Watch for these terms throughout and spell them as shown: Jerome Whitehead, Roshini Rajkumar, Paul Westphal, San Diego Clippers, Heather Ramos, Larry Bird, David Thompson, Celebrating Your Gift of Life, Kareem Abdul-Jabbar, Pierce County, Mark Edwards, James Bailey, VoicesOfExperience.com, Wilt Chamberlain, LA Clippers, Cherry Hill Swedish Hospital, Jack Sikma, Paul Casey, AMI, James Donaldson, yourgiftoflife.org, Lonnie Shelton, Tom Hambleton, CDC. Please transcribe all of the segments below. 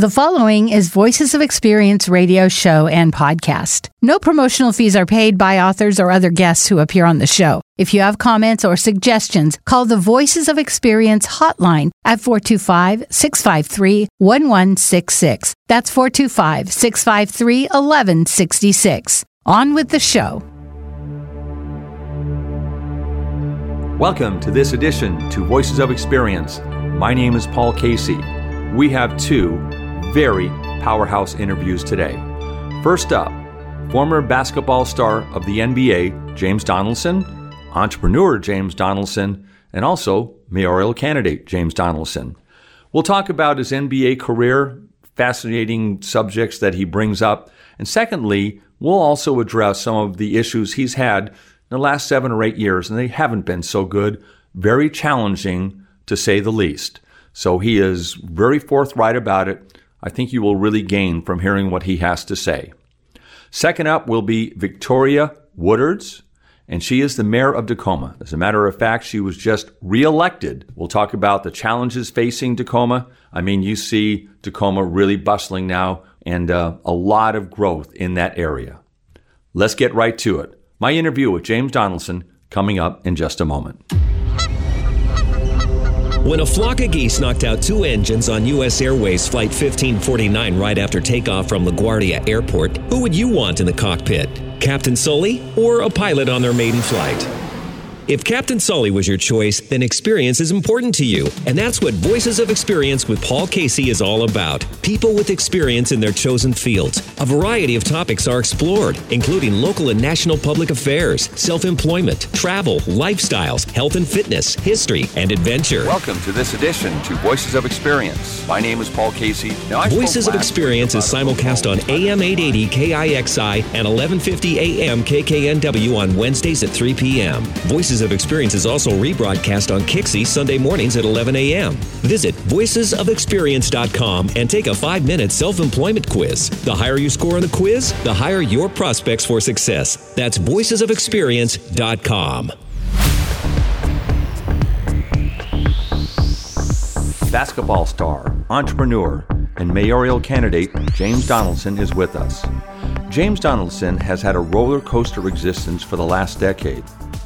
The following is Voices of Experience radio show and podcast. No promotional fees are paid by authors or other guests who appear on the show. If you have comments or suggestions, call the Voices of Experience hotline at 425-653-1166. That's 425-653-1166. On with the show. Welcome to this edition to Voices of Experience. My name is Paul Casey. We have two very powerhouse interviews today. First up, former basketball star of the NBA, James Donaldson, entrepreneur James Donaldson, and also mayoral candidate James Donaldson. We'll talk about his NBA career, fascinating subjects that he brings up, and secondly, we'll also address some of the issues he's had in the last 7 or 8 years, and they haven't been so good, very challenging to say the least. So he is very forthright about it. I think you will really gain from hearing what he has to say. Second up will be Victoria Woodards, and she is the mayor of Tacoma. As a matter of fact, she was just reelected. We'll talk about the challenges facing Tacoma. I mean, you see Tacoma really bustling now and a lot of growth in that area. Let's get right to it. My interview with James Donaldson coming up in just a moment. When a flock of geese knocked out two engines on U.S. Airways Flight 1549 right after takeoff from LaGuardia Airport, who would you want in the cockpit? Captain Sully or a pilot on their maiden flight? If Captain Sully was your choice, then experience is important to you. And that's what Voices of Experience with Paul Casey is all about. People with experience in their chosen fields. A variety of topics are explored, including local and national public affairs, self-employment, travel, lifestyles, health and fitness, history, and adventure. Welcome to this edition to Voices of Experience. My name is Paul Casey. Voices of Experience is simulcast on AM 880 KIXI and 1150 AM KKNW on Wednesdays at 3 p.m. Voices of Experience is also rebroadcast on KIXI Sunday mornings at 11 a.m. Visit VoicesOfExperience.com and take a 5-minute self-employment quiz. The higher you score on the quiz, the higher your prospects for success. That's VoicesOfExperience.com. Basketball star, entrepreneur, and mayoral candidate James Donaldson is with us. James Donaldson has had a roller coaster existence for the last decade.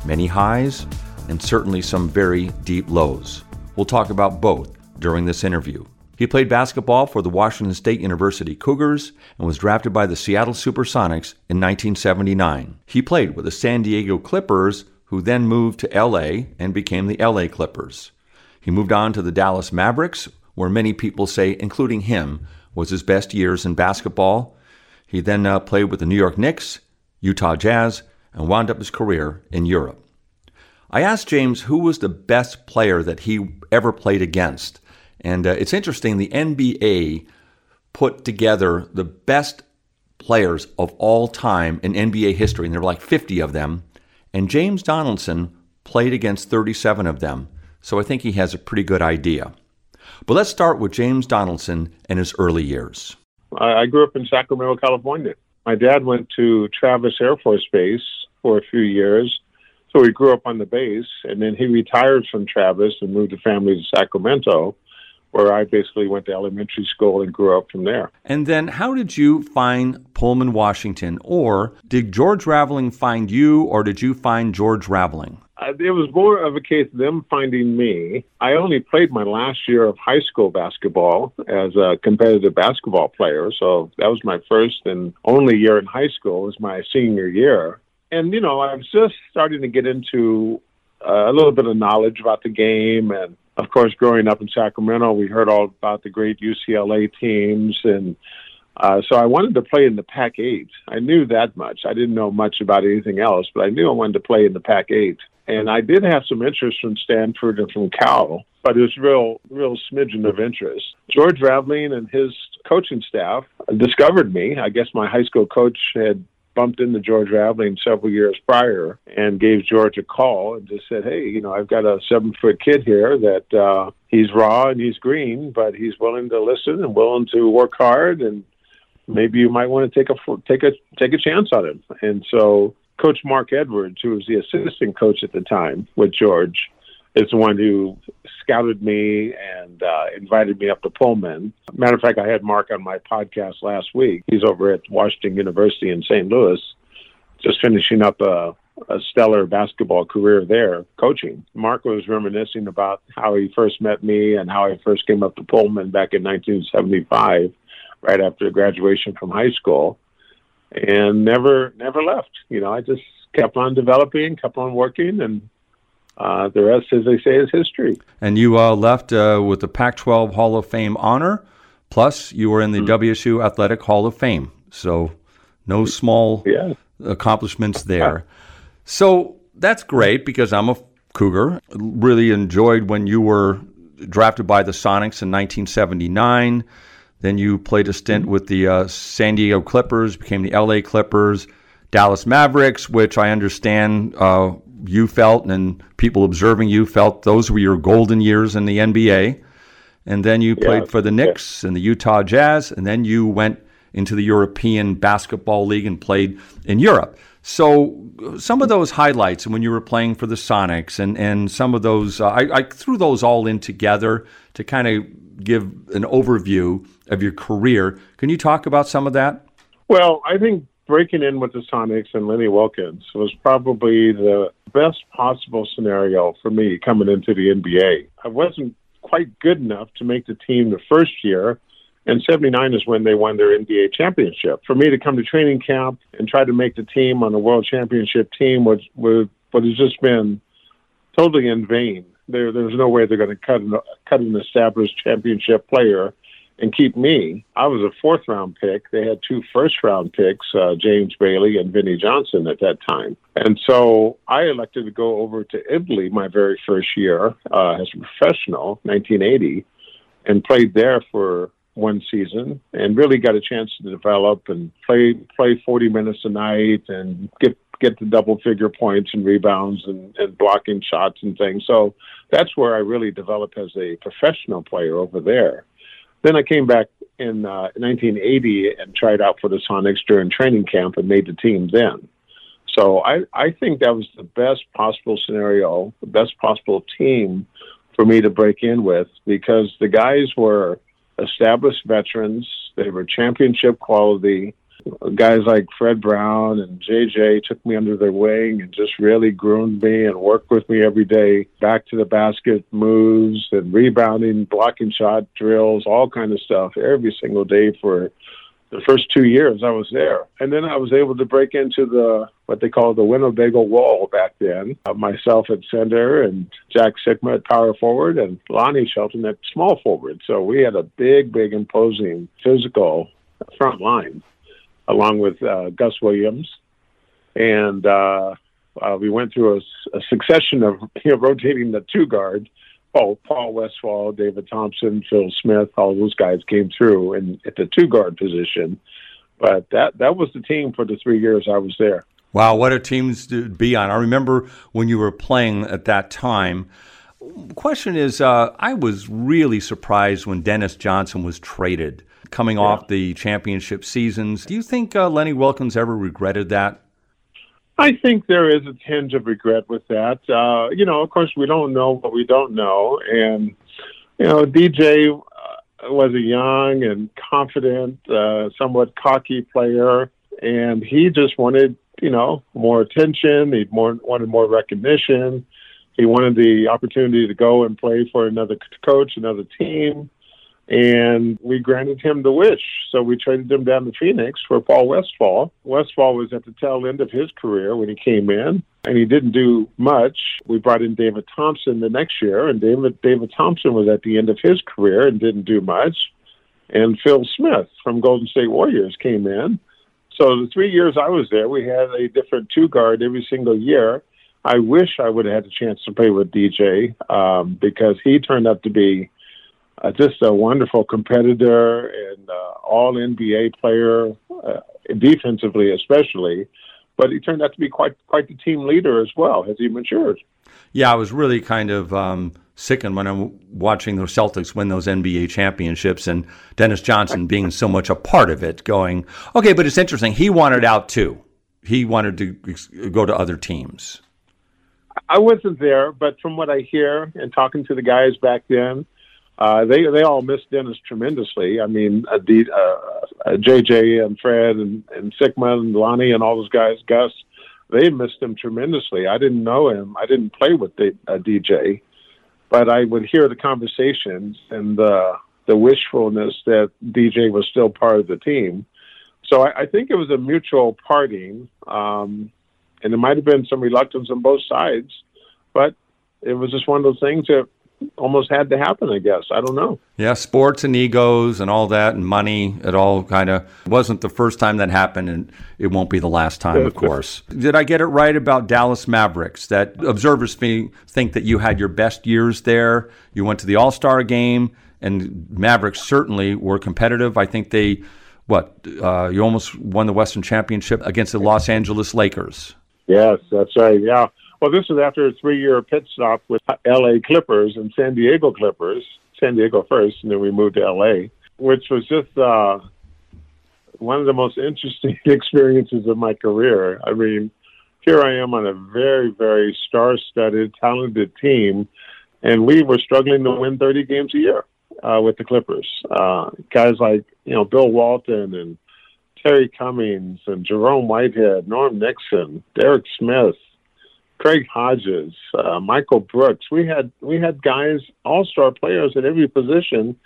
Many highs, and certainly some very deep lows. We'll talk about both during this interview. He played basketball for the Washington State University Cougars and was drafted by the Seattle Supersonics in 1979. He played with the San Diego Clippers, who then moved to LA and became the LA Clippers. He moved on to the Dallas Mavericks, where many people say, including him, was his best years in basketball. He then played with the New York Knicks, Utah Jazz, and wound up his career in Europe. I asked James who was the best player that he ever played against. And it's interesting, the NBA put together the best players of all time in NBA history, and there were like 50 of them. And James Donaldson played against 37 of them. So I think he has a pretty good idea. But let's start with James Donaldson and his early years. I grew up in Sacramento, California. My dad went to Travis Air Force Base for a few years, so we grew up on the base, and then he retired from Travis and moved the family to Sacramento, where I basically went to elementary school and grew up from there. And then how did you find Pullman, Washington, or did George Raveling find you, or did you find George Raveling? It was more of a case of them finding me. I only played my last year of high school basketball as a competitive basketball player, so that was my first and only year in high school. It was my senior year. And, you know, I was just starting to get into a little bit of knowledge about the game. And, of course, growing up in Sacramento, we heard all about the great UCLA teams. And so I wanted to play in the Pac-8. I knew that much. I didn't know much about anything else, but I knew I wanted to play in the Pac-8. And I did have some interest from Stanford and from Cal, but it was real smidgen of interest. George Raveling and his coaching staff discovered me. I guess my high school coach had bumped into George Raveling several years prior and gave George a call and just said, hey, you know, I've got a 7-foot kid here that he's raw and he's green, but he's willing to listen and willing to work hard. And maybe you might want to take a chance on him. And so Coach Mark Edwards, who was the assistant coach at the time with George, is the one who scouted me and invited me up to Pullman. Matter of fact, I had Mark on my podcast last week. He's over at Washington University in St. Louis, just finishing up a stellar basketball career there coaching. Mark was reminiscing about how he first met me and how I first came up to Pullman back in 1975, right after graduation from high school, and never left. You know, I just kept on developing, kept on working, and the rest, as they say, is history. And you left with the Pac-12 Hall of Fame honor, plus you were in the WSU Athletic Hall of Fame. So no small accomplishments there. So that's great, because I'm a Cougar. Really enjoyed when you were drafted by the Sonics in 1979. Then you played a stint with the San Diego Clippers, became the LA Clippers, Dallas Mavericks, which I understand you felt, and people observing you felt, those were your golden years in the NBA. And then you played for the Knicks and the Utah Jazz, and then you went into the European Basketball League and played in Europe. So some of those highlights when you were playing for the Sonics, and some of those, I threw those all in together to kind of give an overview of your career. Can you talk about some of that? Well, I think breaking in with the Sonics and Lenny Wilkens was probably the best possible scenario for me coming into the NBA. I wasn't quite good enough to make the team the first year, and 79 is when they won their NBA championship. For me to come to training camp and try to make the team on a world championship team would have just been totally in vain. There's no way they're going to cut an established championship player and keep me. I was a fourth-round pick. They had two first-round picks, James Bailey and Vinnie Johnson at that time. And so I elected to go over to Italy my very first year as a professional, 1980, and played there for one season, and really got a chance to develop and play 40 minutes a night and get the double figure points and rebounds and blocking shots and things. So that's where I really developed as a professional player over there. Then I came back in 1980 and tried out for the Sonics during training camp and made the team then. So I think that was the best possible scenario, the best possible team for me to break in with, because the guys were established veterans. They were championship quality. Guys like Fred Brown and JJ took me under their wing and just really groomed me and worked with me every day. Back to the basket moves and rebounding, blocking shot drills, all kind of stuff every single day for the first 2 years I was there. And then I was able to break into what they call the Winnebago Wall back then. Myself at center and Jack Sikma at power forward and Lonnie Shelton at small forward. So we had a big, imposing, physical front line, along with Gus Williams. And we went through a succession of rotating the two-guard. Paul Westphal, David Thompson, Phil Smith, all those guys came through at the two-guard position. But that was the team for the 3 years I was there. Wow, what a team to be on. I remember when you were playing at that time. Question is, I was really surprised when Dennis Johnson was traded, coming off the championship seasons. Do you think Lenny Wilkens ever regretted that? I think there is a tinge of regret with that. Of course, we don't know what we don't know. And, DJ was a young and confident, somewhat cocky player, and he just wanted, more attention. He wanted more recognition. He wanted the opportunity to go and play for another coach, another team, and we granted him the wish. So we traded him down to Phoenix for Paul Westphal. Westphal was at the tail end of his career when he came in, and he didn't do much. We brought in David Thompson the next year, and David Thompson was at the end of his career and didn't do much. And Phil Smith from Golden State Warriors came in. So the 3 years I was there, we had a different two-guard every single year. I wish I would have had a chance to play with DJ because he turned out to be just a wonderful competitor and all-NBA player, defensively especially. But he turned out to be quite the team leader as well as he matured. Yeah, I was really kind of sickened when I'm watching the Celtics win those NBA championships and Dennis Johnson being so much a part of it, going, okay, but it's interesting. He wanted out too. He wanted to go to other teams. I wasn't there, but from what I hear and talking to the guys back then, they all missed Dennis tremendously. I mean, JJ and Fred and Sikma and Lonnie and all those guys, Gus, they missed him tremendously. I didn't know him. I didn't play with DJ, but I would hear the conversations and the wishfulness that DJ was still part of the team. So I think it was a mutual parting, and there might have been some reluctance on both sides, but it was just one of those things that almost had to happen, I guess. I don't know. Yeah, sports and egos and all that and money, it all kind of wasn't the first time that happened, and it won't be the last time, of course. Did I get it right about Dallas Mavericks, that observers think that you had your best years there? You went to the All-Star game, and Mavericks certainly were competitive. I think they, you almost won the Western Championship against the Los Angeles Lakers. Yes, that's right, yeah. Well, this was after a 3-year pit stop with LA Clippers and San Diego Clippers, San Diego first, and then we moved to LA, which was just one of the most interesting experiences of my career. I mean, here I am on a very, very star-studded, talented team, and we were struggling to win 30 games a year with the Clippers. Guys like, Bill Walton and Terry Cummings and Jerome Whitehead, Norm Nixon, Derek Smith, Craig Hodges, Michael Brooks. We had guys, all-star players at every position,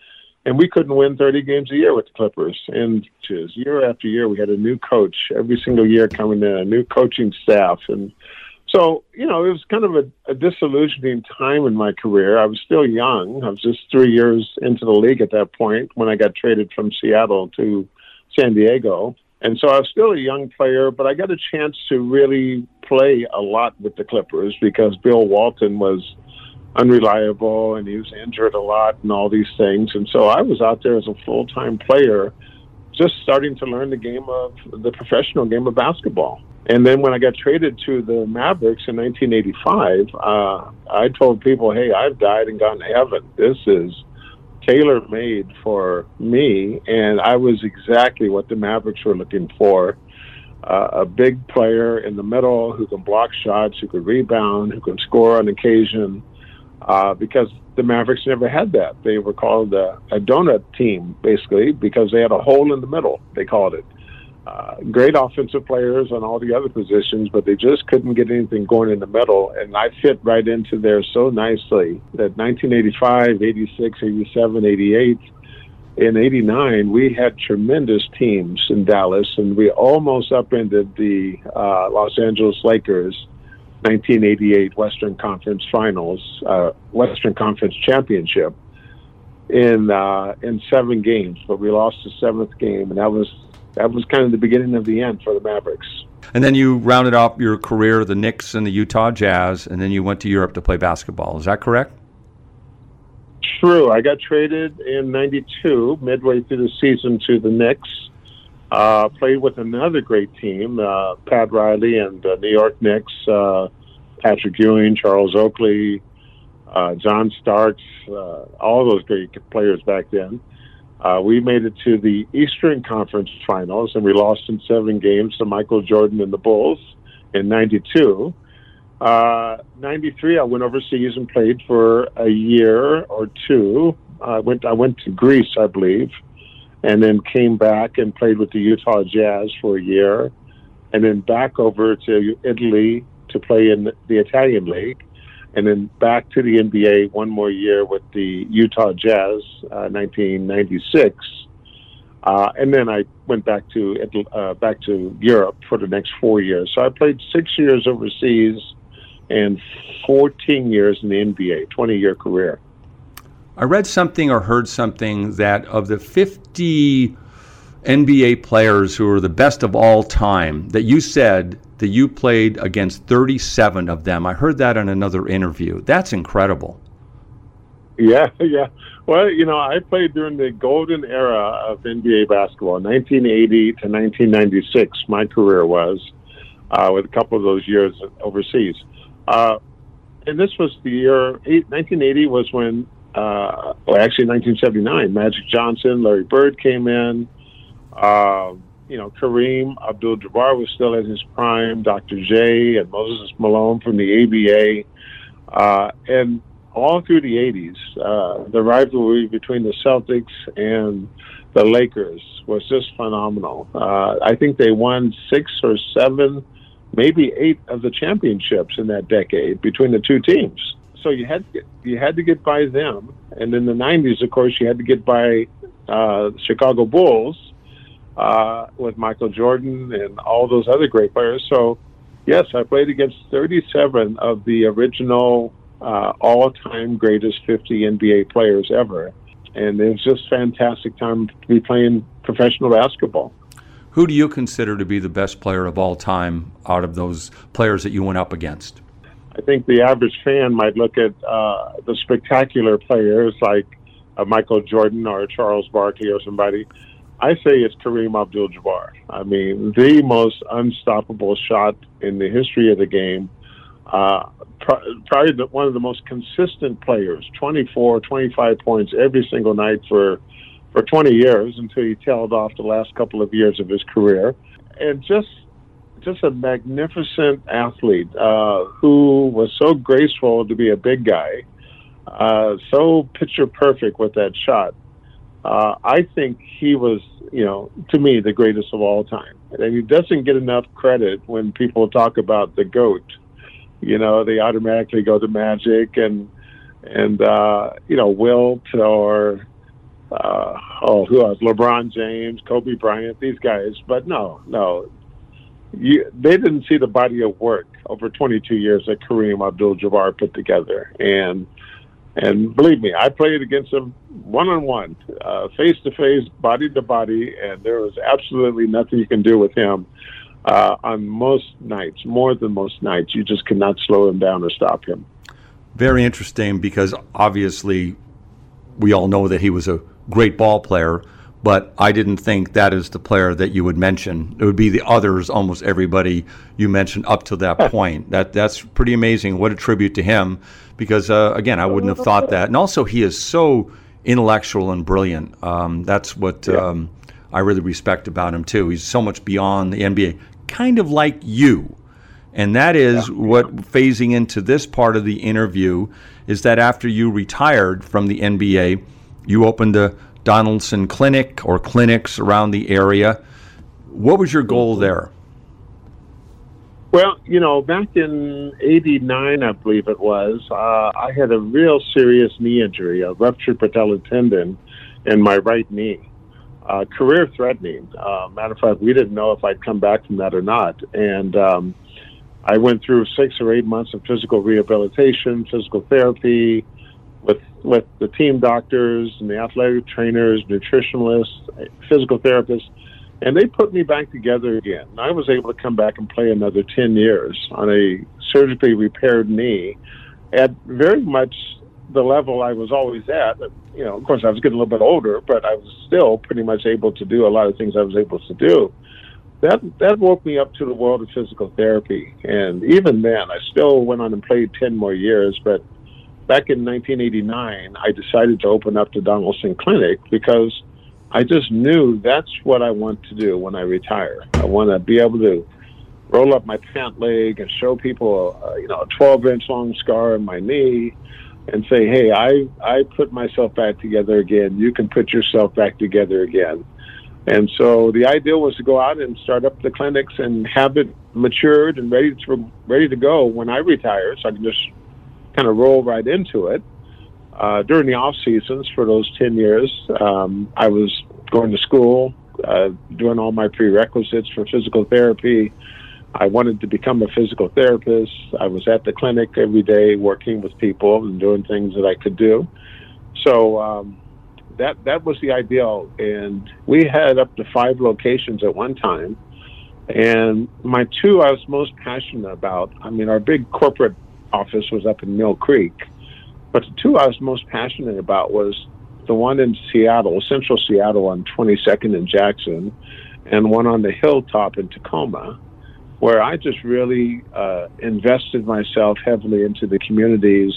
and we couldn't win 30 games a year with the Clippers. And year after year, we had a new coach every single year coming in, a new coaching staff. And so, it was kind of a disillusioning time in my career. I was still young. I was just 3 years into the league at that point when I got traded from Seattle to San Diego. And so I was still a young player, but I got a chance to really play a lot with the Clippers because Bill Walton was unreliable and he was injured a lot and all these things. And so I was out there as a full-time player, just starting to learn the professional game of basketball. And then when I got traded to the Mavericks in 1985, I told people, hey, I've died and gone to heaven. This is tailor-made for me, and I was exactly what the Mavericks were looking for, a big player in the middle who can block shots, who can rebound, who can score on occasion, because the Mavericks never had that. They were called a donut team, basically, because they had a hole in the middle, they called it. Great offensive players on all the other positions, but they just couldn't get anything going in the middle, and I fit right into there so nicely that 1985, 86, 87, 88, and 89, we had tremendous teams in Dallas, and we almost upended the Los Angeles Lakers 1988 Western Conference Finals, Western Conference Championship in 7 games, but we lost the 7th game, and that was kind of the beginning of the end for the Mavericks. And then you rounded off your career, the Knicks and the Utah Jazz, and then you went to Europe to play basketball. Is that correct? True. I got traded in 92, midway through the season, to the Knicks. Played with another great team, Pat Riley and the New York Knicks, Patrick Ewing, Charles Oakley, John Starks, all those great players back then. We made it to the Eastern Conference Finals, and we lost in 7 games to Michael Jordan and the Bulls in 92. 93, I went overseas and played for a year or two. I went to Greece, I believe, and then came back and played with the Utah Jazz for a year, and then back over to Italy to play in the Italian League. And then back to the NBA one more year with the Utah Jazz, 1996, and then I went back to Europe for the next 4 years. So I played 6 years overseas and 14 years in the NBA, 20-year career. I read something or heard something that of the 50 NBA players who are the best of all time, that you said that you played against 37 of them. I heard that in another interview. That's incredible. Yeah. Well, I played during the golden era of NBA basketball, 1980 to 1996, my career was, with a couple of those years overseas. And this was the year, 1980 was when, 1979, Magic Johnson, Larry Bird came in. Kareem Abdul-Jabbar was still at his prime, Dr. J and Moses Malone from the ABA. And all through the 80s, the rivalry between the Celtics and the Lakers was just phenomenal. I think they won 6 or 7, maybe 8 of the championships in that decade between the two teams. So you had to get by them. And in the 90s, of course, you had to get by Chicago Bulls with Michael Jordan and all those other great players. So, yes, I played against 37 of the original all-time greatest 50 NBA players ever. And it was just a fantastic time to be playing professional basketball. Who do you consider to be the best player of all time out of those players that you went up against? I think the average fan might look at the spectacular players like Michael Jordan or Charles Barkley or somebody. I say it's Kareem Abdul-Jabbar. I mean, the most unstoppable shot in the history of the game. Probably one of the most consistent players, 24, 25 points every single night for 20 years until he tailed off the last couple of years of his career. And just a magnificent athlete who was so graceful to be a big guy, so picture perfect with that shot. I think he was, to me, the greatest of all time. And he doesn't get enough credit when people talk about the GOAT. They automatically go to Magic and Wilt or who else? LeBron James, Kobe Bryant, these guys. But no. They didn't see the body of work over 22 years that Kareem Abdul-Jabbar put together. And believe me, I played against him one-on-one, face-to-face, body-to-body, and there was absolutely nothing you can do with him on most nights, more than most nights. You just could not slow him down or stop him. Very interesting, because obviously we all know that he was a great ball player, but I didn't think that is the player that you would mention. It would be the others, almost everybody you mentioned up to that point. That's pretty amazing. What a tribute to him, because, again, I wouldn't have thought that. And also he is so intellectual and brilliant. That's what I really respect about him, too. He's so much beyond the NBA, kind of like you. And that is what phasing into this part of the interview is that after you retired from the NBA, you opened a Donaldson Clinic or clinics around the area. What was your goal there? Well, back in 89, I believe it was, I had a real serious knee injury, a ruptured patellar tendon in my right knee, career-threatening. Matter of fact, we didn't know if I'd come back from that or not. And I went through 6 or 8 months of physical rehabilitation, physical therapy, with the team doctors and the athletic trainers, nutritionalists, physical therapists, and they put me back together again. I was able to come back and play another 10 years on a surgically repaired knee at very much the level I was always at. Of course, I was getting a little bit older, but I was still pretty much able to do a lot of things I was able to do. That woke me up to the world of physical therapy. And even then, I still went on and played 10 more years, but back in 1989, I decided to open up the Donaldson Clinic because I just knew that's what I want to do when I retire. I want to be able to roll up my pant leg and show people, a 12-inch long scar in my knee and say, hey, I put myself back together again. You can put yourself back together again. And so the idea was to go out and start up the clinics and have it matured and ready to go when I retire, so I can just kind of roll right into it. During the off seasons for those 10 years, I was going to school, doing all my prerequisites for physical therapy. I wanted to become a physical therapist. I was at the clinic every day working with people and doing things that I could do. So that was the ideal. And we had up to 5 locations at one time. And my 2 I was most passionate about, our big corporate office was up in Mill Creek, but the 2 I was most passionate about was the one in Seattle, Central Seattle on 22nd and Jackson, and one on the hilltop in Tacoma, where I just really invested myself heavily into the communities,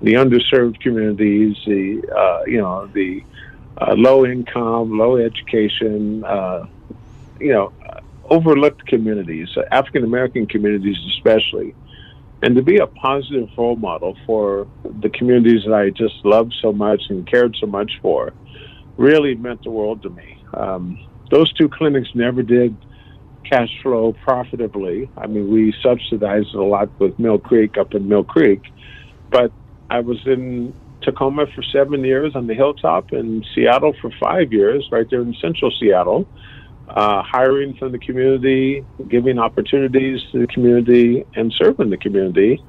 the underserved communities, the low income, low education, overlooked communities, African American communities especially, and to be a positive role model for the communities that I just loved so much and cared so much for really meant the world to me. Those two clinics never did cash flow profitably. I mean, we subsidized it a lot with Mill Creek up in Mill Creek, but I was in Tacoma for 7 years on the hilltop and Seattle for 5 years, right there in central Seattle, hiring from the community, giving opportunities to the community and serving the community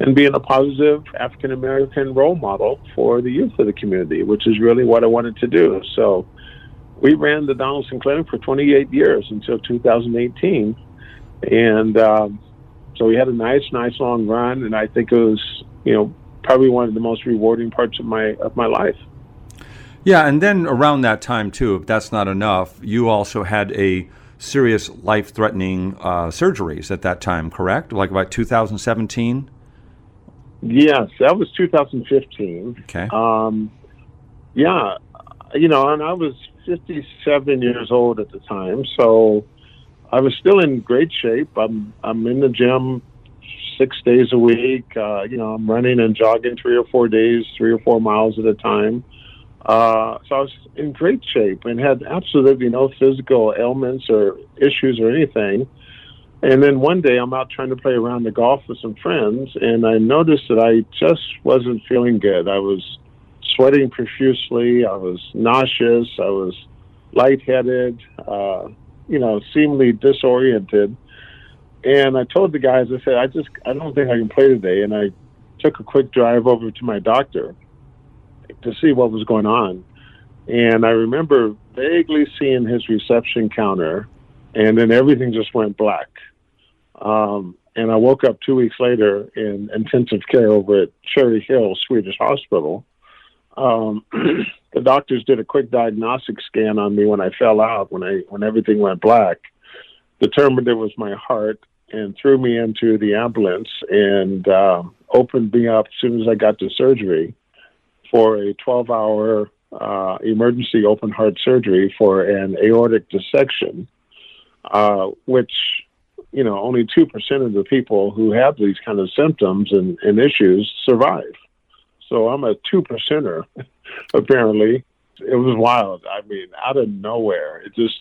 and being a positive African-American role model for the youth of the community, which is really what I wanted to do. So we ran the Donaldson Clinic for 28 years until 2018. And so we had a nice long run. And I think it was, probably one of the most rewarding parts of my life. Yeah, and then around that time, too, if that's not enough, you also had a serious life-threatening surgeries at that time, correct? Like about 2017? Yes, that was 2015. Okay. And I was 57 years old at the time, so I was still in great shape. I'm in the gym 6 days a week. I'm running and jogging 3 or 4 days, 3 or 4 miles at a time. So I was in great shape and had absolutely no physical ailments or issues or anything. And then one day I'm out trying to play around the golf with some friends, and I noticed that I just wasn't feeling good. I was sweating profusely. I was nauseous. I was lightheaded, seemingly disoriented. And I told the guys, I said, I don't think I can play today. And I took a quick drive over to my doctor to see what was going on. And I remember vaguely seeing his reception counter, and then everything just went black. And I woke up 2 weeks later in intensive care over at Cherry Hill Swedish Hospital. The doctors did a quick diagnostic scan on me when I fell out, when everything went black, determined it was my heart, and threw me into the ambulance and opened me up as soon as I got to surgery for a 12-hour emergency open-heart surgery for an aortic dissection, which, only 2% of the people who have these kind of symptoms and issues survive. So I'm a 2%er, apparently. It was wild. I mean, out of nowhere. It just,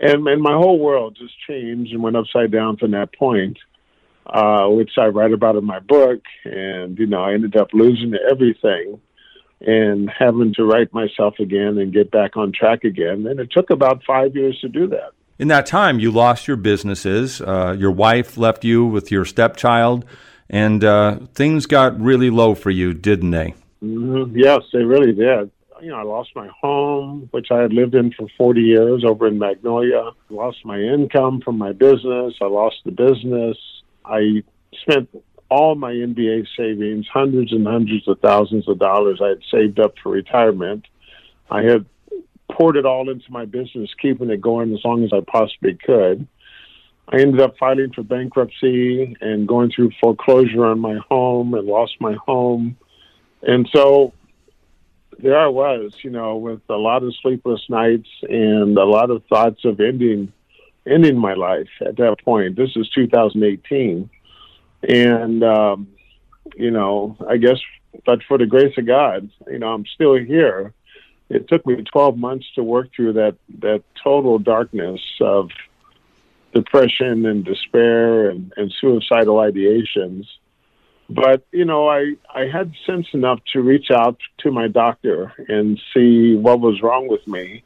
and my whole world just changed and went upside down from that point, which I write about in my book. And, I ended up losing everything and having to write myself again and get back on track again. And it took about 5 years to do that. In that time, you lost your businesses. Your wife left you with your stepchild, and things got really low for you, didn't they? Mm-hmm. Yes, they really did. I lost my home, which I had lived in for 40 years over in Magnolia. I lost my income from my business. I lost the business. I spent all my NBA savings, hundreds and hundreds of thousands of dollars I had saved up for retirement. I had poured it all into my business, keeping it going as long as I possibly could. I ended up filing for bankruptcy and going through foreclosure on my home and lost my home. And so there I was, with a lot of sleepless nights and a lot of thoughts of ending my life at that point. This is 2018. And, I guess, but for the grace of God, I'm still here. It took me 12 months to work through that total darkness of depression and despair and suicidal ideations. But, I had sense enough to reach out to my doctor and see what was wrong with me.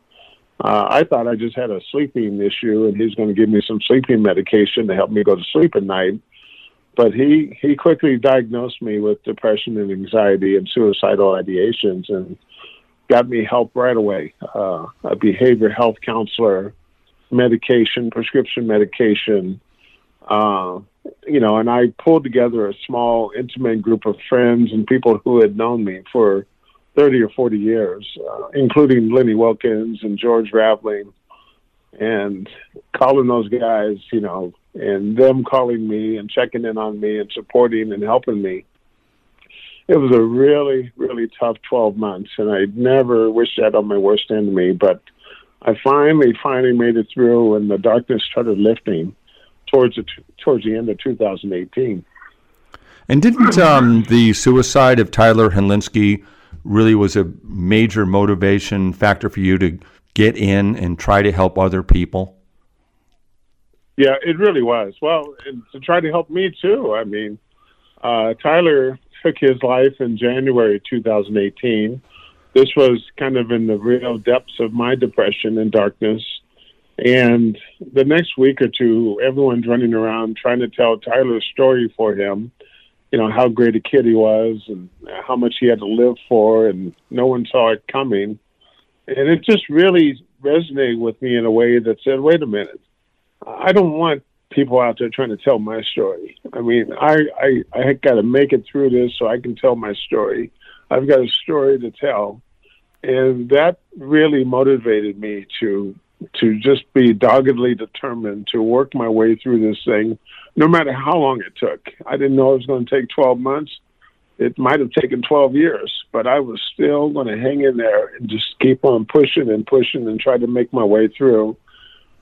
I thought I just had a sleeping issue, and he was going to give me some sleeping medication to help me go to sleep at night. But he quickly diagnosed me with depression and anxiety and suicidal ideations and got me help right away, a behavior health counselor, medication, prescription medication, and I pulled together a small, intimate group of friends and people who had known me for 30 or 40 years, including Lenny Wilkens and George Raveling, and calling those guys, and them calling me and checking in on me and supporting and helping me. It was a really, really tough 12 months, and I never wished that on my worst enemy, but I finally made it through, and the darkness started lifting towards the end of 2018. And didn't the suicide of Tyler Henlinski really was a major motivation factor for you to get in and try to help other people? Yeah, it really was. Well, and to try to help me too. I mean, Tyler took his life in January 2018. This was kind of in the real depths of my depression and darkness. And the next week or two, everyone's running around trying to tell Tyler's story for him, you know, how great a kid he was and how much he had to live for, and no one saw it coming. And it just really resonated with me in a way that said, wait a minute, I don't want people out there trying to tell my story. I mean, I got to make it through this so I can tell my story. I've got a story to tell. And that really motivated me to just be doggedly determined to work my way through this thing, no matter how long it took. I didn't know it was going to take 12 months. It might have taken 12 years, but I was still going to hang in there and just keep on pushing and pushing and try to make my way through.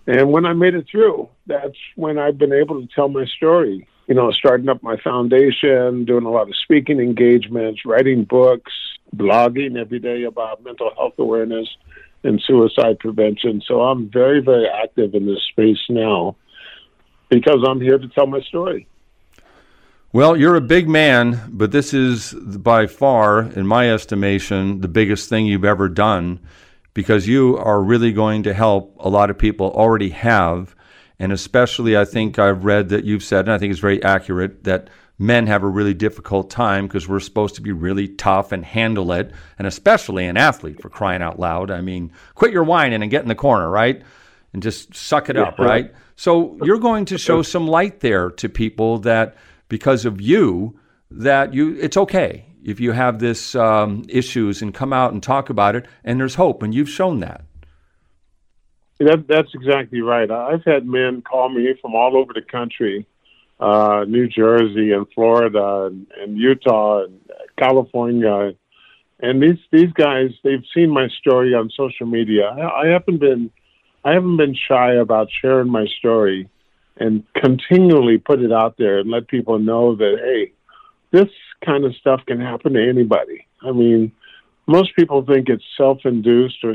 And when I made it through, that's when I've been able to tell my story. You know, starting up my foundation, doing a lot of speaking engagements, writing books, blogging every day about mental health awareness and suicide prevention. So I'm very, very active in this space now because I'm here to tell my story. Well, you're a big man, but this is by far, in my estimation, the biggest thing you've ever done, because you are really going to help a lot of people already have. And especially, I think I've read that you've said, and I think it's very accurate, that men have a really difficult time because we're supposed to be really tough and handle it, and especially an athlete, for crying out loud. I mean, quit your whining and get in the corner, right? And just suck it up, right? So you're going to show some light there to people that because of you, that you it's okay if you have this issues, and come out and talk about it, and there's hope, and you've shown that. That's exactly right. I've had men call me from all over the country, New Jersey and Florida and Utah and California. And these guys, they've seen my story on social media. I haven't been shy about sharing my story and continually put it out there and let people know that, hey, this kind of stuff can happen to anybody. I mean, most people think it's self-induced or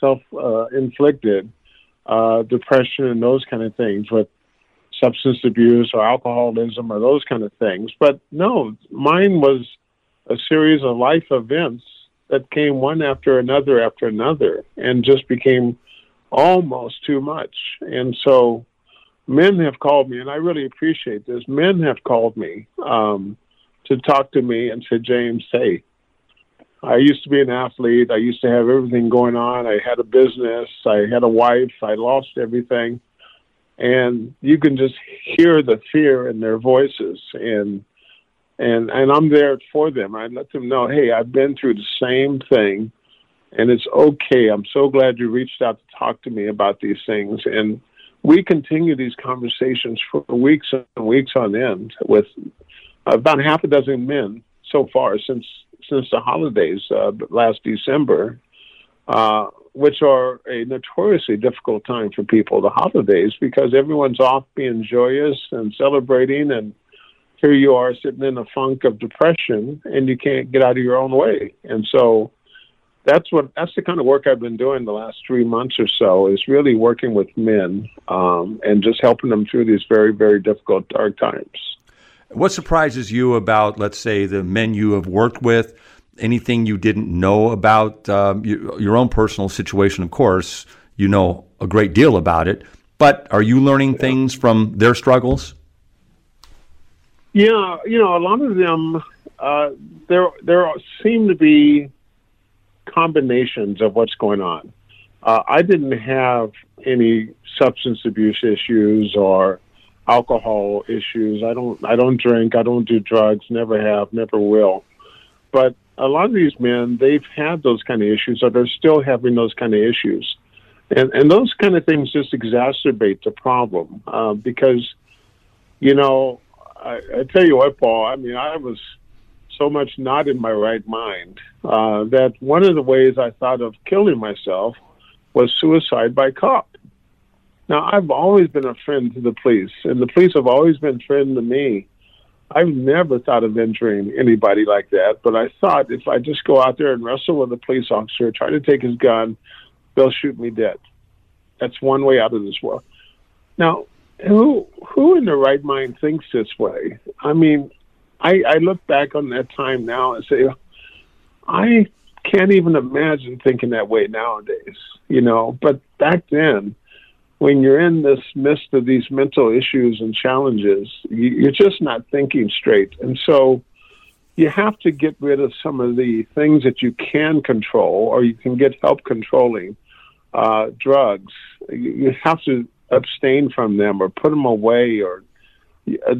self-inflicted depression and those kind of things with substance abuse or alcoholism or those kind of things. But no, mine was a series of life events that came one after another and just became almost too much. And so men have called me, and I really appreciate this. Men have called me to talk to me and said, James, hey, I used to be an athlete. I used to have everything going on. I had a business. I had a wife. I lost everything. And you can just hear the fear in their voices. And I'm there for them. I let them know, hey, I've been through the same thing, and it's okay. I'm so glad you reached out to talk to me about these things. And we continue these conversations for weeks and weeks on end with about half a dozen men so far since the holidays last December, which are a notoriously difficult time for people, the holidays, because everyone's off being joyous and celebrating, and here you are sitting in a funk of depression, and you can't get out of your own way. And so that's the kind of work I've been doing the last 3 months or so, is really working with men and just helping them through these very, very difficult, dark times. What surprises you about, let's say, the men you have worked with? Anything you didn't know about your own personal situation? Of course, you know a great deal about it, but are you learning things from their struggles? Yeah, you know, a lot of them, there seem to be combinations of what's going on. I didn't have any substance abuse issues or alcohol issues. I don't drink. I don't do drugs. Never have. Never will. But a lot of these men, they've had those kind of issues, or they're still having those kind of issues, and those kind of things just exacerbate the problem because, you know, I tell you what, Paul. I mean, I was so much not in my right mind that one of the ways I thought of killing myself was suicide by cop. Now, I've always been a friend to the police, and the police have always been friend to me. I've never thought of injuring anybody like that, but I thought if I just go out there and wrestle with a police officer, try to take his gun, they'll shoot me dead. That's one way out of this world. Now, who in their right mind thinks this way? I mean, I look back on that time now and say, I can't even imagine thinking that way nowadays, you know. But back then, when you're in this midst of these mental issues and challenges, you're just not thinking straight. And so you have to get rid of some of the things that you can control or you can get help controlling. Drugs, you have to abstain from them or put them away, or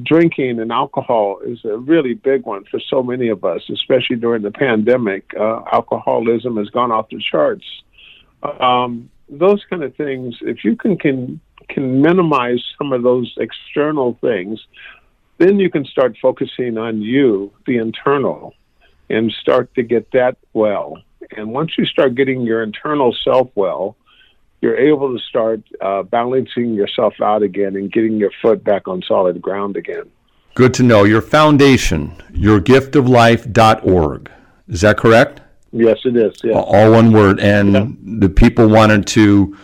drinking and alcohol is a really big one for so many of us, especially during the pandemic. Alcoholism has gone off the charts. Those kind of things, if you can minimize some of those external things, then you can start focusing on you, the internal, and start to get that well. And once you start getting your internal self well, you're able to start balancing yourself out again and getting your foot back on solid ground again. Good to know. Your foundation, yourgiftoflife.org. Is that correct? Yes, it is. Yes. All one word. And The people wanted to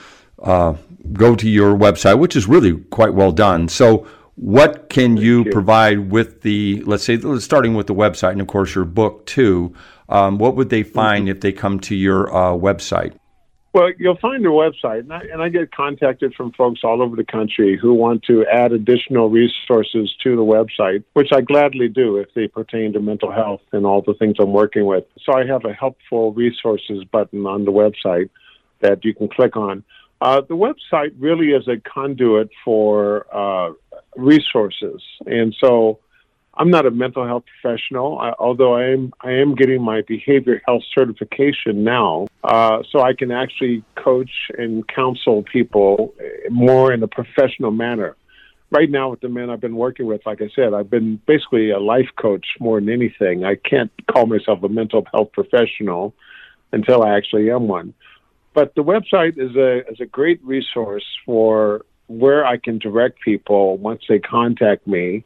go to your website, which is really quite well done. So what can you provide with the, let's say, starting with the website and, of course, your book, too. What would they find if they come to your website? Well, you'll find their website, and I get contacted from folks all over the country who want to add additional resources to the website, which I gladly do if they pertain to mental health and all the things I'm working with. So I have a helpful resources button on the website that you can click on. The website really is a conduit for resources, and so I'm not a mental health professional, although I am getting my behavior health certification now, so I can actually coach and counsel people more in a professional manner. Right now with the men I've been working with, like I said, I've been basically a life coach more than anything. I can't call myself a mental health professional until I actually am one. But the website is a great resource for where I can direct people once they contact me.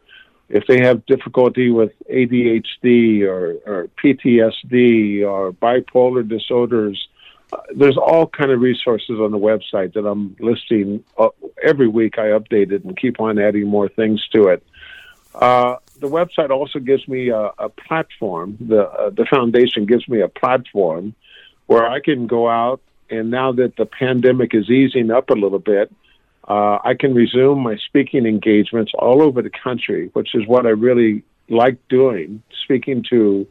If they have difficulty with ADHD or PTSD or bipolar disorders, there's all kind of resources on the website that I'm listing. Every week I update it and keep on adding more things to it. The website also gives me a platform. The foundation gives me a platform where I can go out, and now that the pandemic is easing up a little bit, I can resume my speaking engagements all over the country, which is what I really like doing, speaking to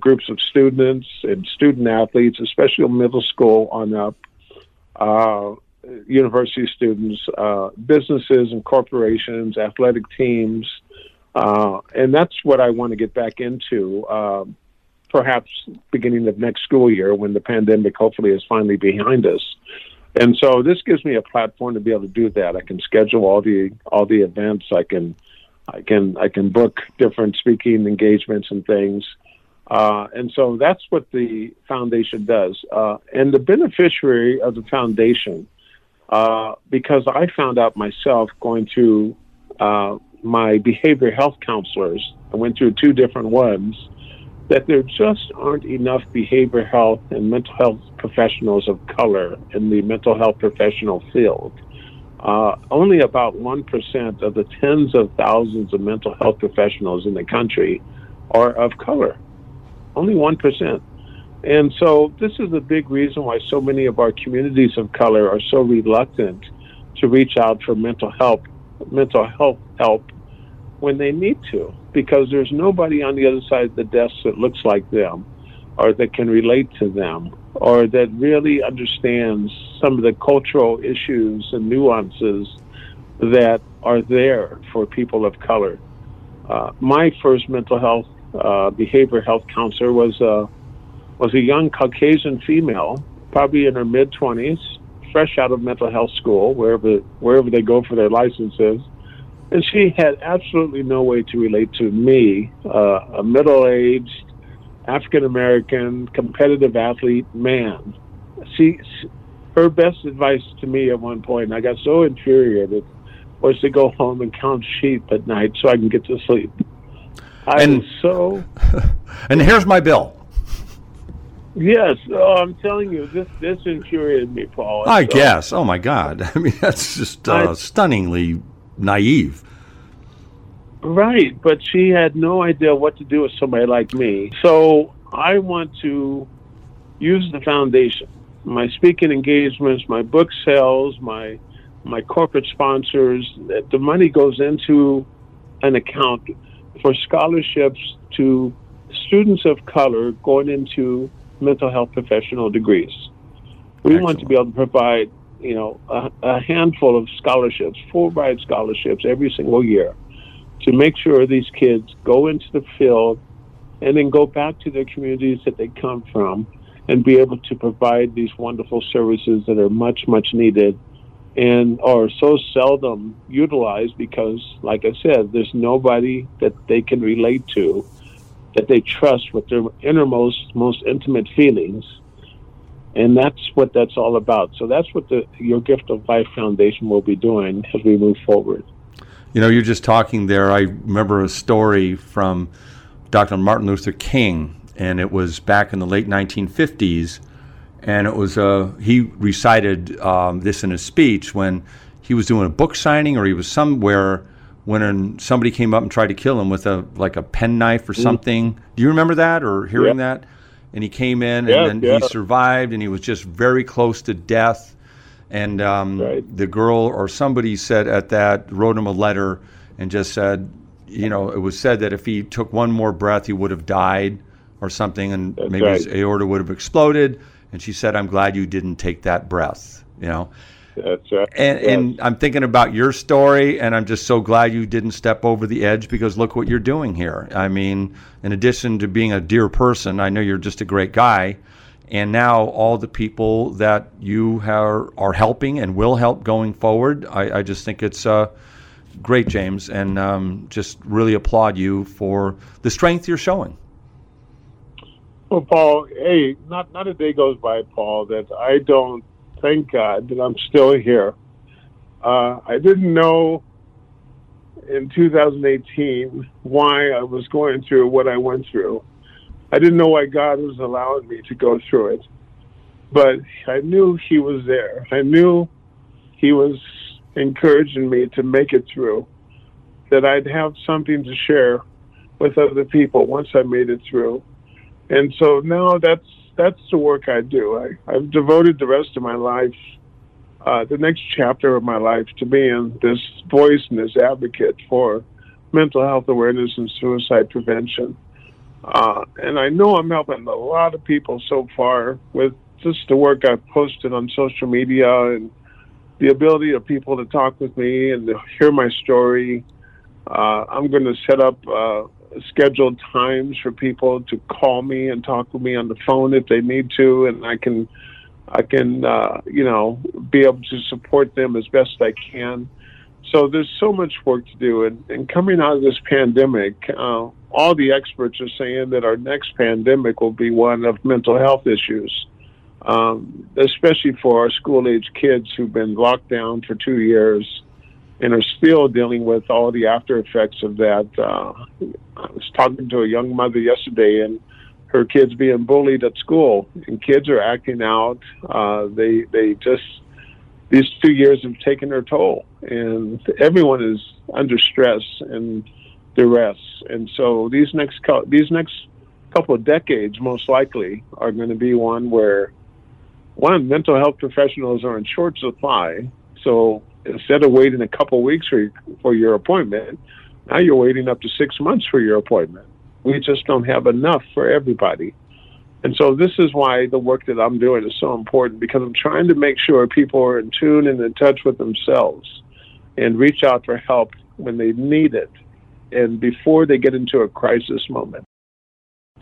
groups of students and student athletes, especially middle school on up, university students, businesses and corporations, athletic teams. And that's what I want to get back into, perhaps beginning of next school year when the pandemic hopefully is finally behind us. And so this gives me a platform to be able to do that. I can schedule all the events. I can book different speaking engagements and things. And so that's what the foundation does. And the beneficiary of the foundation, because I found out myself going through my behavior health counselors. I went through two different ones. That there just aren't enough behavior health and mental health professionals of color in the mental health professional field. Only about 1% of the tens of thousands of mental health professionals in the country are of color. Only 1%. And so this is a big reason why so many of our communities of color are so reluctant to reach out for mental health help when they need to, because there's nobody on the other side of the desk that looks like them or that can relate to them or that really understands some of the cultural issues and nuances that are there for people of color. My first mental health, behavior health counselor was a young Caucasian female, probably in her mid-20s, fresh out of mental health school, wherever they go for their licenses. And she had absolutely no way to relate to me, a middle-aged, African-American, competitive athlete man. She, her best advice to me at one point, and I got so infuriated, was to go home and count sheep at night so I can get to sleep. And here's my bill. Yes, I'm telling you, this infuriated me, Paul. I guess. Oh, my God. I mean, that's just stunningly naive. Right, but she had no idea what to do with somebody like me. So I want to use the foundation, my speaking engagements, my book sales, my corporate sponsors. The money goes into an account for scholarships to students of color going into mental health professional degrees. We Excellent. Want to be able to provide, a handful of scholarships, Fulbright scholarships every single year, to make sure these kids go into the field and then go back to their communities that they come from and be able to provide these wonderful services that are much, much needed and are so seldom utilized because, like I said, there's nobody that they can relate to, that they trust with their innermost, most intimate feelings. And that's what that's all about. So that's what the Your Gift of Life Foundation will be doing as we move forward. You're just talking there. I remember a story from Dr. Martin Luther King, and it was back in the late 1950s. And it was he recited this in his speech when he was doing a book signing, or he was somewhere when somebody came up and tried to kill him with a pen knife or something. Mm-hmm. Do you remember that or hearing that? And he came in and then he survived, and he was just very close to death. And the girl or somebody said at that, wrote him a letter and just said, it was said that if he took one more breath, he would have died or something, and That's maybe right. his aorta would have exploded. And she said, I'm glad you didn't take that breath, That's right. And I'm thinking about your story, and I'm just so glad you didn't step over the edge, because look what you're doing here. I mean, in addition to being a dear person, I know you're just a great guy. And now all the people that you are helping and will help going forward, I just think it's great, James, and just really applaud you for the strength you're showing. Well, Paul, hey, not a day goes by, Paul, that I don't thank God that I'm still here. I didn't know in 2018 why I was going through what I went through. I didn't know why God was allowing me to go through it, but I knew he was there. I knew he was encouraging me to make it through, that I'd have something to share with other people once I made it through. And so now that's the work I do. I've devoted the rest of my life, the next chapter of my life, to being this voice and this advocate for mental health awareness and suicide prevention. And I know I'm helping a lot of people so far with just the work I've posted on social media and the ability of people to talk with me and to hear my story. I'm going to set up scheduled times for people to call me and talk with me on the phone if they need to, and I can be able to support them as best I can. So there's so much work to do, and coming out of this pandemic, all the experts are saying that our next pandemic will be one of mental health issues, especially for our school-age kids who've been locked down for 2 years and are still dealing with all the after effects of that. I was talking to a young mother yesterday, and her kid's being bullied at school, and kids are acting out. These 2 years have taken their toll, and everyone is under stress and duress. And so these next couple of decades, most likely, are going to be one where, one, mental health professionals are in short supply. So instead of waiting a couple of weeks for your appointment, now you're waiting up to 6 months for your appointment. We just don't have enough for everybody. And so this is why the work that I'm doing is so important, because I'm trying to make sure people are in tune and in touch with themselves and reach out for help when they need it and before they get into a crisis moment.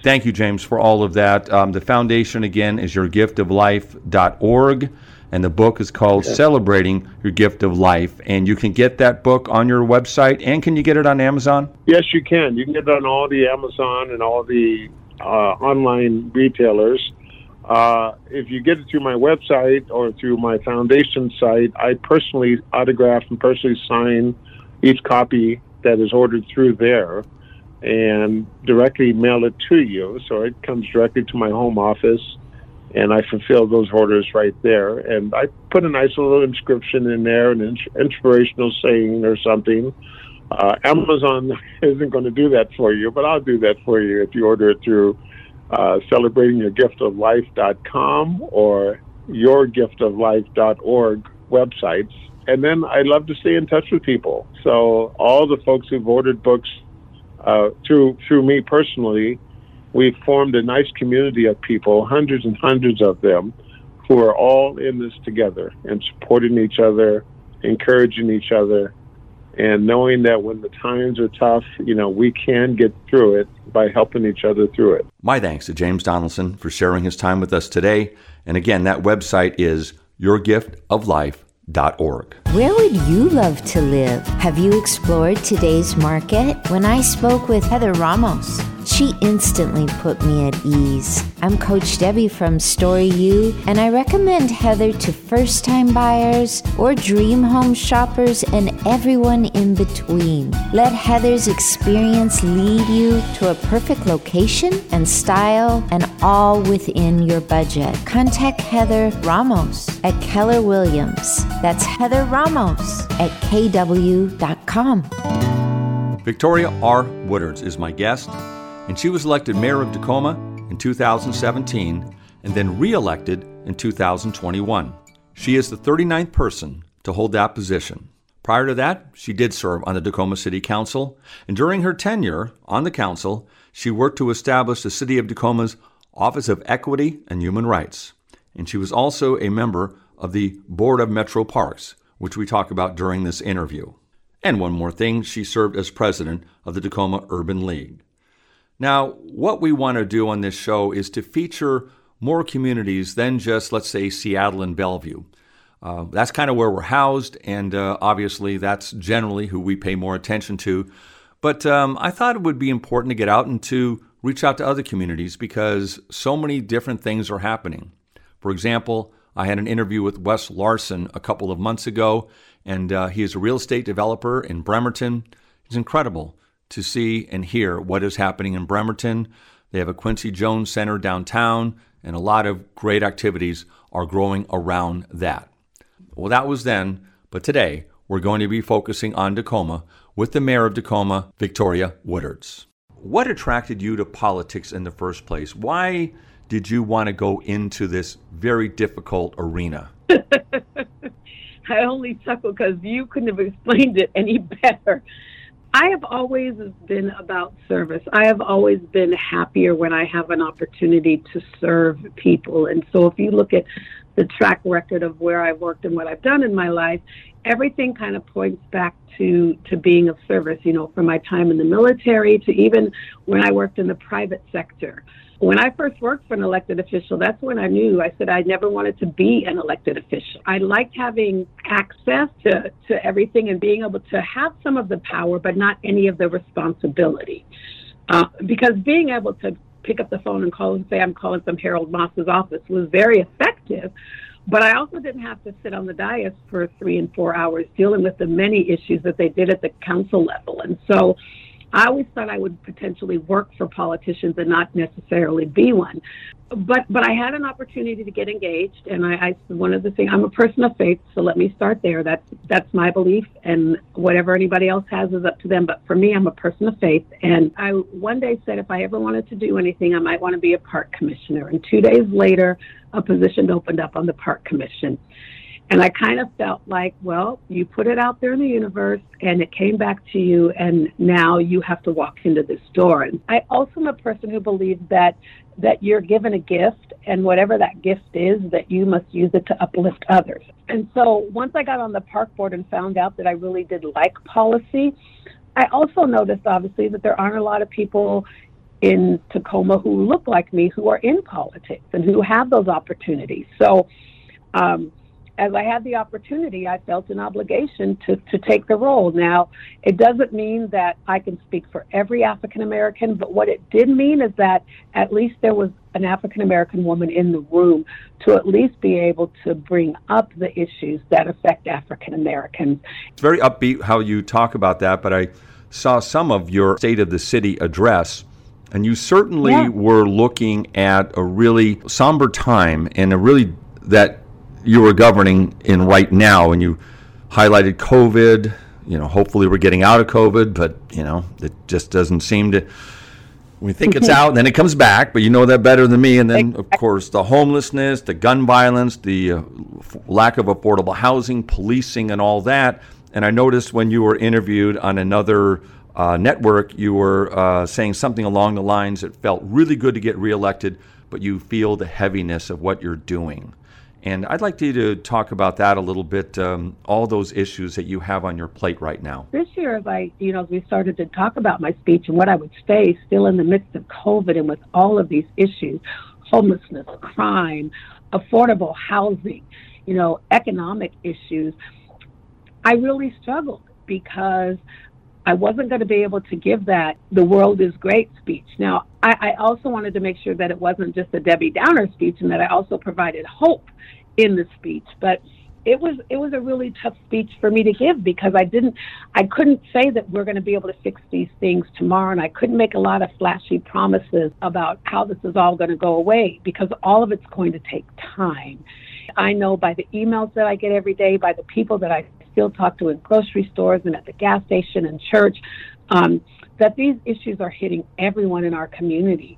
Thank you, James, for all of that. The foundation, again, is yourgiftoflife.org, and the book is called Celebrating Your Gift of Life. And you can get that book on your website, and can you get it on Amazon? Yes, you can. You can get it on all the Amazon and all the online retailers. If you get it through my website or through my foundation site, I personally autograph and personally sign each copy that is ordered through there and directly mail it to you. So it comes directly to my home office, and I fulfill those orders right there. And I put a nice little inscription in there, an inspirational saying or something. Amazon isn't going to do that for you, but I'll do that for you if you order it through celebratingyourgiftoflife.com or yourgiftoflife.org websites. And then I love to stay in touch with people. So all the folks who've ordered books through me personally, we've formed a nice community of people, hundreds and hundreds of them, who are all in this together and supporting each other, encouraging each other, and knowing that when the times are tough, you know, we can get through it by helping each other through it. My thanks to James Donaldson for sharing his time with us today. And again, that website is yourgiftoflife.org. Where would you love to live? Have you explored today's market? When I spoke with Heather Ramos, she instantly put me at ease. I'm Coach Debbie from Story U, and I recommend Heather to first-time buyers or dream home shoppers and everyone in between. Let Heather's experience lead you to a perfect location and style, and all within your budget. Contact Heather Ramos at Keller Williams. That's Heather Ramos at KW.com. Victoria R. Woodards is my guest, and she was elected mayor of Tacoma in 2017 and then re-elected in 2021. She is the 39th person to hold that position. Prior to that, she did serve on the Tacoma City Council, and during her tenure on the council, she worked to establish the City of Tacoma's Office of Equity and Human Rights. And she was also a member of the Board of Metro Parks, which we talk about during this interview. And one more thing, she served as president of the Tacoma Urban League. Now, what we want to do on this show is to feature more communities than just, let's say, Seattle and Bellevue. That's kind of where we're housed, and obviously that's generally who we pay more attention to. But I thought it would be important to get out and to reach out to other communities because so many different things are happening. For example, I had an interview with Wes Larson a couple of months ago, and he is a real estate developer in Bremerton. It's incredible to see and hear what is happening in Bremerton. They have a Quincy Jones Center downtown, and a lot of great activities are growing around that. Well, that was then, but today we're going to be focusing on Tacoma with the mayor of Tacoma, Victoria Woodards. What attracted you to politics in the first place? Why did you want to go into this very difficult arena? I only chuckle because you couldn't have explained it any better. I have always been about service. I have always been happier when I have an opportunity to serve people. And so if you look at the track record of where I've worked and what I've done in my life, everything kind of points back to being of service, you know, from my time in the military to even when I worked in the private sector. When I first worked for an elected official, that's when I knew. I said I never wanted to be an elected official. I liked having access to everything and being able to have some of the power, but not any of the responsibility. Because being able to pick up the phone and call and say, I'm calling from Harold Moss's office was very effective. But I also didn't have to sit on the dais for 3 and 4 hours dealing with the many issues that they did at the council level. And so I always thought I would potentially work for politicians and not necessarily be one. But I had an opportunity to get engaged, and I one of the things, I'm a person of faith, so let me start there. That's my belief, and whatever anybody else has is up to them. But for me, I'm a person of faith, and I one day said if I ever wanted to do anything, I might want to be a park commissioner. And 2 days later, a position opened up on the park commission. And I kind of felt like, well, you put it out there in the universe and it came back to you, and now you have to walk into this door. And I also am a person who believes that you're given a gift, and whatever that gift is, that you must use it to uplift others. And so once I got on the park board and found out that I really did like policy, I also noticed, obviously, that there aren't a lot of people in Tacoma who look like me who are in politics and who have those opportunities. So as I had the opportunity, I felt an obligation to take the role. Now, it doesn't mean that I can speak for every African American, but what it did mean is that at least there was an African American woman in the room to at least be able to bring up the issues that affect African Americans. It's very upbeat how you talk about that, but I saw some of your State of the City address, and you certainly were looking at a really somber time and a really that you were governing in right now, and you highlighted COVID. You know, hopefully we're getting out of COVID, but, you know, it just doesn't seem to. We think it's out, and then it comes back, but you know that better than me. And then, of course, the homelessness, the gun violence, the lack of affordable housing, policing, and all that. And I noticed when you were interviewed on another network, you were saying something along the lines that felt really good to get reelected, but you feel the heaviness of what you're doing. And I'd like you to talk about that a little bit, all those issues that you have on your plate right now. This year, as I, you know, as we started to talk about my speech and what I would say, still in the midst of COVID and with all of these issues, homelessness, crime, affordable housing, you know, economic issues, I really struggled because I wasn't going to be able to give that the world is great speech. Now, I also wanted to make sure that it wasn't just a Debbie Downer speech and that I also provided hope in the speech. But it was a really tough speech for me to give because I couldn't say that we're going to be able to fix these things tomorrow. And I couldn't make a lot of flashy promises about how this is all going to go away because all of it's going to take time. I know by the emails that I get every day, by the people that I still talk to in grocery stores and at the gas station and church, that these issues are hitting everyone in our community.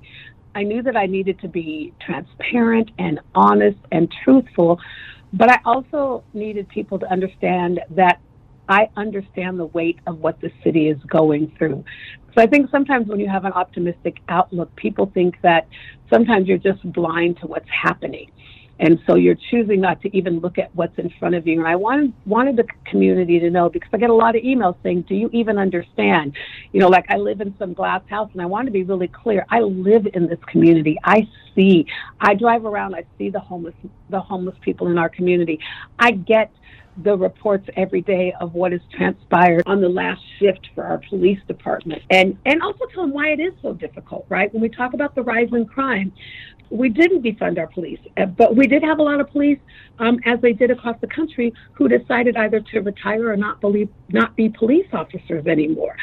I knew that I needed to be transparent and honest and truthful, but I also needed people to understand that I understand the weight of what the city is going through. So I think sometimes when you have an optimistic outlook, people think that sometimes you're just blind to what's happening. And so you're choosing not to even look at what's in front of you. And I wanted the community to know, because I get a lot of emails saying, do you even understand? You know, like I live in some glass house, and I want to be really clear. I live in this community. I drive around, I see the homeless people in our community. I get the reports every day of what has transpired on the last shift for our police department. And also tell them why it is so difficult, right? When we talk about the rise in crime, we didn't defund our police, but we did have a lot of police, as they did across the country, who decided either to retire or not be police officers anymore.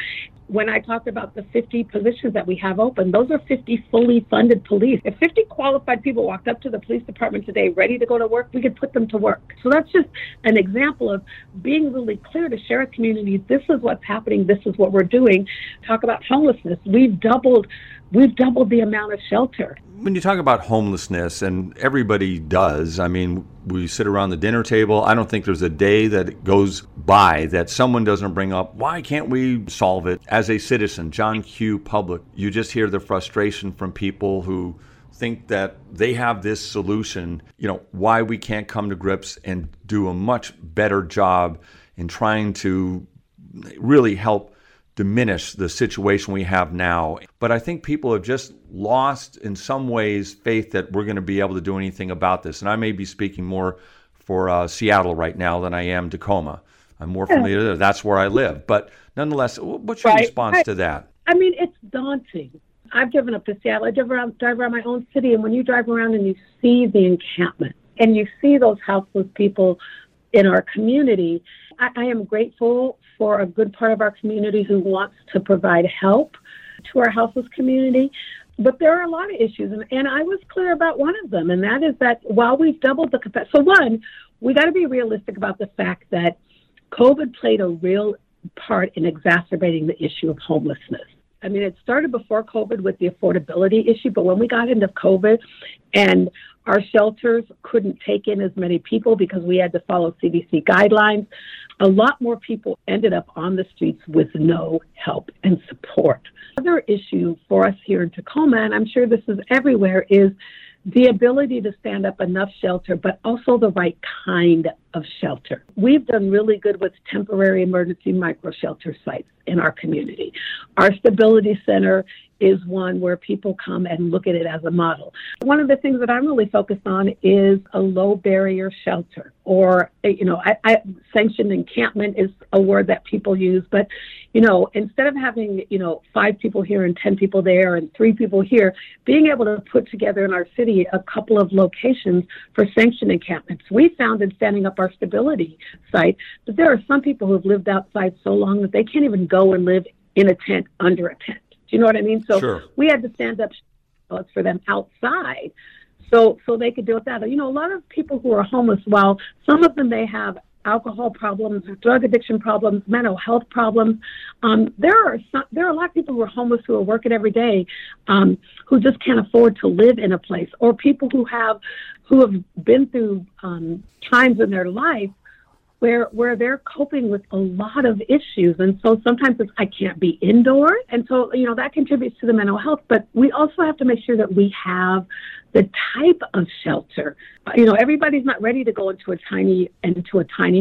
When I talked about the 50 positions that we have open, those are 50 fully funded police. If 50 qualified people walked up to the police department today ready to go to work, we could put them to work. So that's just an example of being really clear to share with community, this is what's happening, this is what we're doing. Talk about homelessness. We've doubled the amount of shelter. When you talk about homelessness, and everybody does, I mean, we sit around the dinner table. I don't think there's a day that goes by that someone doesn't bring up, why can't we solve it? As a citizen, John Q. Public, you just hear the frustration from people who think that they have this solution, you know, why we can't come to grips and do a much better job in trying to really help diminish the situation we have now. But I think people have just lost, in some ways, faith that we're going to be able to do anything about this. And I may be speaking more for Seattle right now than I am Tacoma. I'm more familiar there. That's where I live. But nonetheless, what's your response to that? I mean, it's daunting. I've driven up to Seattle. I drive around my own city. And when you drive around and you see the encampment and you see those houseless people in our community, I am grateful for a good part of our community who wants to provide help to our houseless community. But there are a lot of issues, and I was clear about one of them, and that is that while we've doubled the capacity, so one, we got to be realistic about the fact that COVID played a real part in exacerbating the issue of homelessness. I mean, it started before COVID with the affordability issue, but when we got into COVID and our shelters couldn't take in as many people because we had to follow CDC guidelines, a lot more people ended up on the streets with no help and support. Another issue for us here in Tacoma, and I'm sure this is everywhere, is the ability to stand up enough shelter, but also the right kind of shelter. We've done really good with temporary emergency micro-shelter sites in our community. Our stability center is one where people come and look at it as a model. One of the things that I'm really focused on is a low-barrier shelter, or, you know, I sanctioned encampment is a word that people use, but, you know, instead of having, you know, 5 people here and 10 people there and 3 people here, being able to put together in our city a couple of locations for sanctioned encampments. We found in standing up our stability site that there are some people who have lived outside so long that they can't even go and live in a tent under a tent. Do you know what I mean? So sure. We had to stand up for them outside so they could deal with that. You know, a lot of people who are homeless, while some of them may have alcohol problems, drug addiction problems, mental health problems, there are a lot of people who are homeless who are working every day who just can't afford to live in a place, or people who have been through times in their life where they're coping with a lot of issues. And so sometimes it's, I can't be indoors. And so, you know, that contributes to the mental health. But we also have to make sure that we have the type of shelter. You know, everybody's not ready to go into a tiny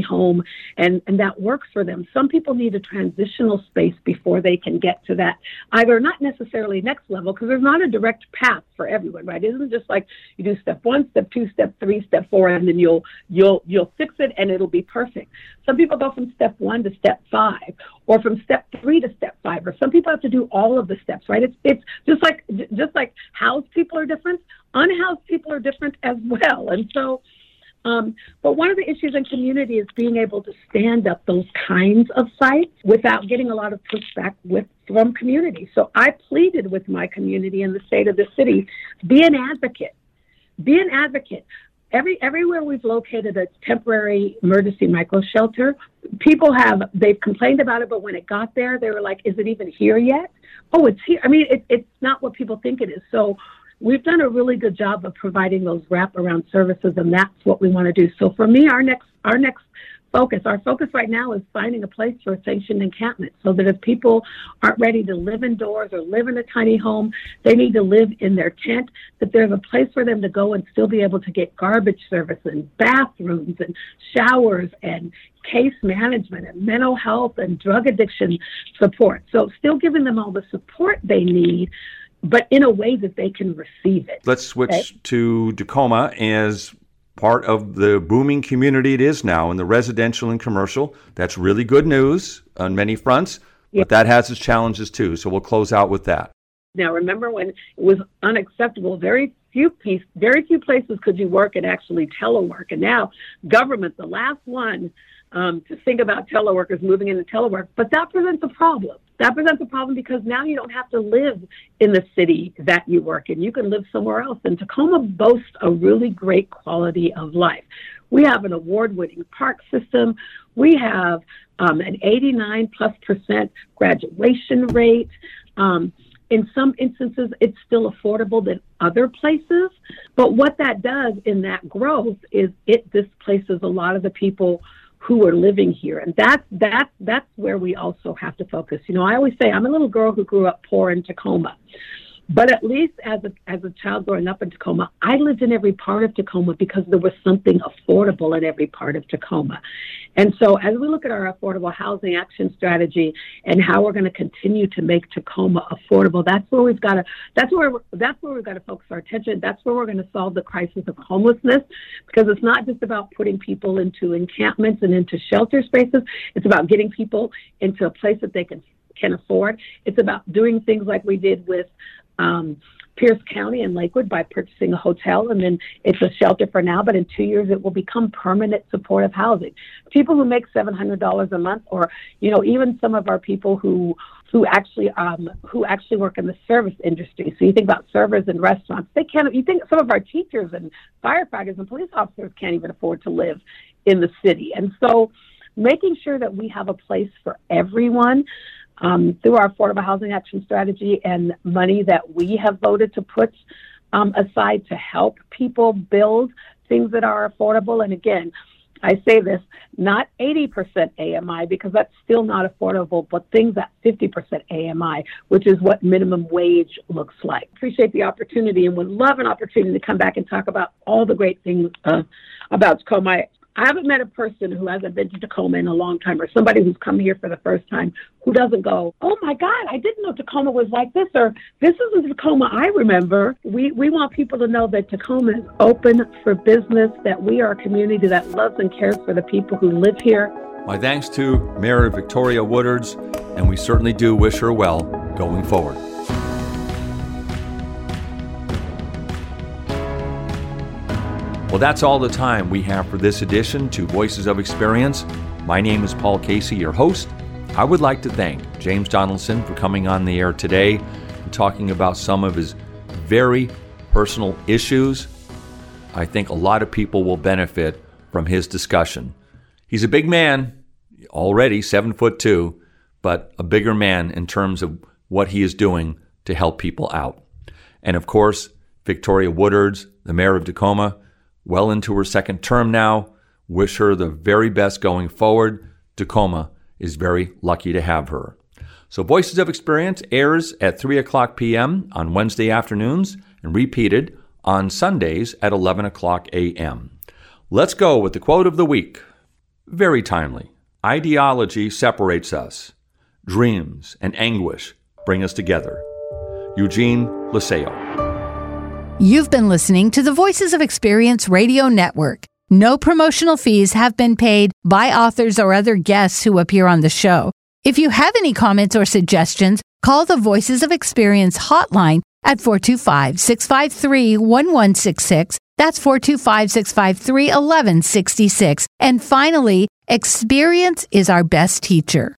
home, and that works for them. Some people need a transitional space before they can get to that, either not necessarily next level, because there's not a direct path for everyone, right? It isn't just like you do step 1, step 2, step 3, step 4, and then you'll fix it and it'll be perfect. Some people go from step 1 to step 5, or from step 3 to step 5, or some people have to do all of the steps, right? It's just like housed people are different, unhoused people are different as well. And so, but one of the issues in community is being able to stand up those kinds of sites without getting a lot of pushback from community. So I pleaded with my community and the state of the city, be an advocate. Everywhere we've located a temporary emergency micro shelter, they've complained about it, but when it got there, they were like, is it even here yet? Oh, it's here. I mean, it's not what people think it is. So we've done a really good job of providing those wraparound services, and that's what we want to do. So for me, our next focus right now is finding a place for a sanctioned encampment, so that if people aren't ready to live indoors or live in a tiny home, they need to live in their tent, that there's a place for them to go and still be able to get garbage service and bathrooms and showers and case management and mental health and drug addiction support. So still giving them all the support they need, but in a way that they can receive it. Let's switch to Tacoma, as part of the booming community it is now in the residential and commercial. That's really good news on many fronts, but that has its challenges too. So we'll close out with that. Now, remember when it was unacceptable, very few places could you work and actually telework. And now government, the last one to think about teleworkers moving into telework, but that presents a problem. That presents a problem because now you don't have to live in the city that you work in. You can live somewhere else. And Tacoma boasts a really great quality of life. We have an award-winning park system. We have an 89+% graduation rate. In some instances, it's still affordable than other places. But what that does in that growth is it displaces a lot of the people who are living here. And that's where we also have to focus. You know, I always say I'm a little girl who grew up poor in Tacoma, but at least as a child growing up in Tacoma, I lived in every part of Tacoma because there was something affordable in every part of Tacoma. And so as we look at our affordable housing action strategy and how we're going to continue to make Tacoma affordable, that's where we've got to focus our attention. That's where we're going to solve the crisis of homelessness, because it's not just about putting people into encampments and into shelter spaces. It's about getting people into a place that they can afford. It's about doing things like we did with Pierce County and Lakewood by purchasing a hotel, and then it's a shelter for now, but in 2 years it will become permanent supportive housing. People who make $700 a month, or you know, even some of our people who actually work in the service industry. So you think about servers and restaurants. You think some of our teachers and firefighters and police officers can't even afford to live in the city. And so making sure that we have a place for everyone. Through our affordable housing action strategy and money that we have voted to put aside to help people build things that are affordable. And again, I say this, not 80% AMI, because that's still not affordable, but things at 50% AMI, which is what minimum wage looks like. Appreciate the opportunity and would love an opportunity to come back and talk about all the great things about Tacoma. I haven't met a person who hasn't been to Tacoma in a long time, or somebody who's come here for the first time, who doesn't go, oh my God, I didn't know Tacoma was like this, or this isn't Tacoma I remember. We want people to know that Tacoma is open for business, that we are a community that loves and cares for the people who live here. My thanks to Mayor Victoria Woodards, and we certainly do wish her well going forward. Well, that's all the time we have for this edition to Voices of Experience. My name is Paul Casey, your host. I would like to thank James Donaldson for coming on the air today and talking about some of his very personal issues. I think a lot of people will benefit from his discussion. He's a big man, already 7'2", but a bigger man in terms of what he is doing to help people out. And of course, Victoria Woodards, the mayor of Tacoma, well into her second term now. Wish her the very best going forward. Tacoma is very lucky to have her. So Voices of Experience airs at 3 o'clock p.m. on Wednesday afternoons and repeated on Sundays at 11 o'clock a.m. Let's go with the quote of the week. Very timely. Ideology separates us. Dreams and anguish bring us together. Eugene Liceo. You've been listening to the Voices of Experience Radio Network. No promotional fees have been paid by authors or other guests who appear on the show. If you have any comments or suggestions, call the Voices of Experience hotline at 425-653-1166. That's 425-653-1166. And finally, experience is our best teacher.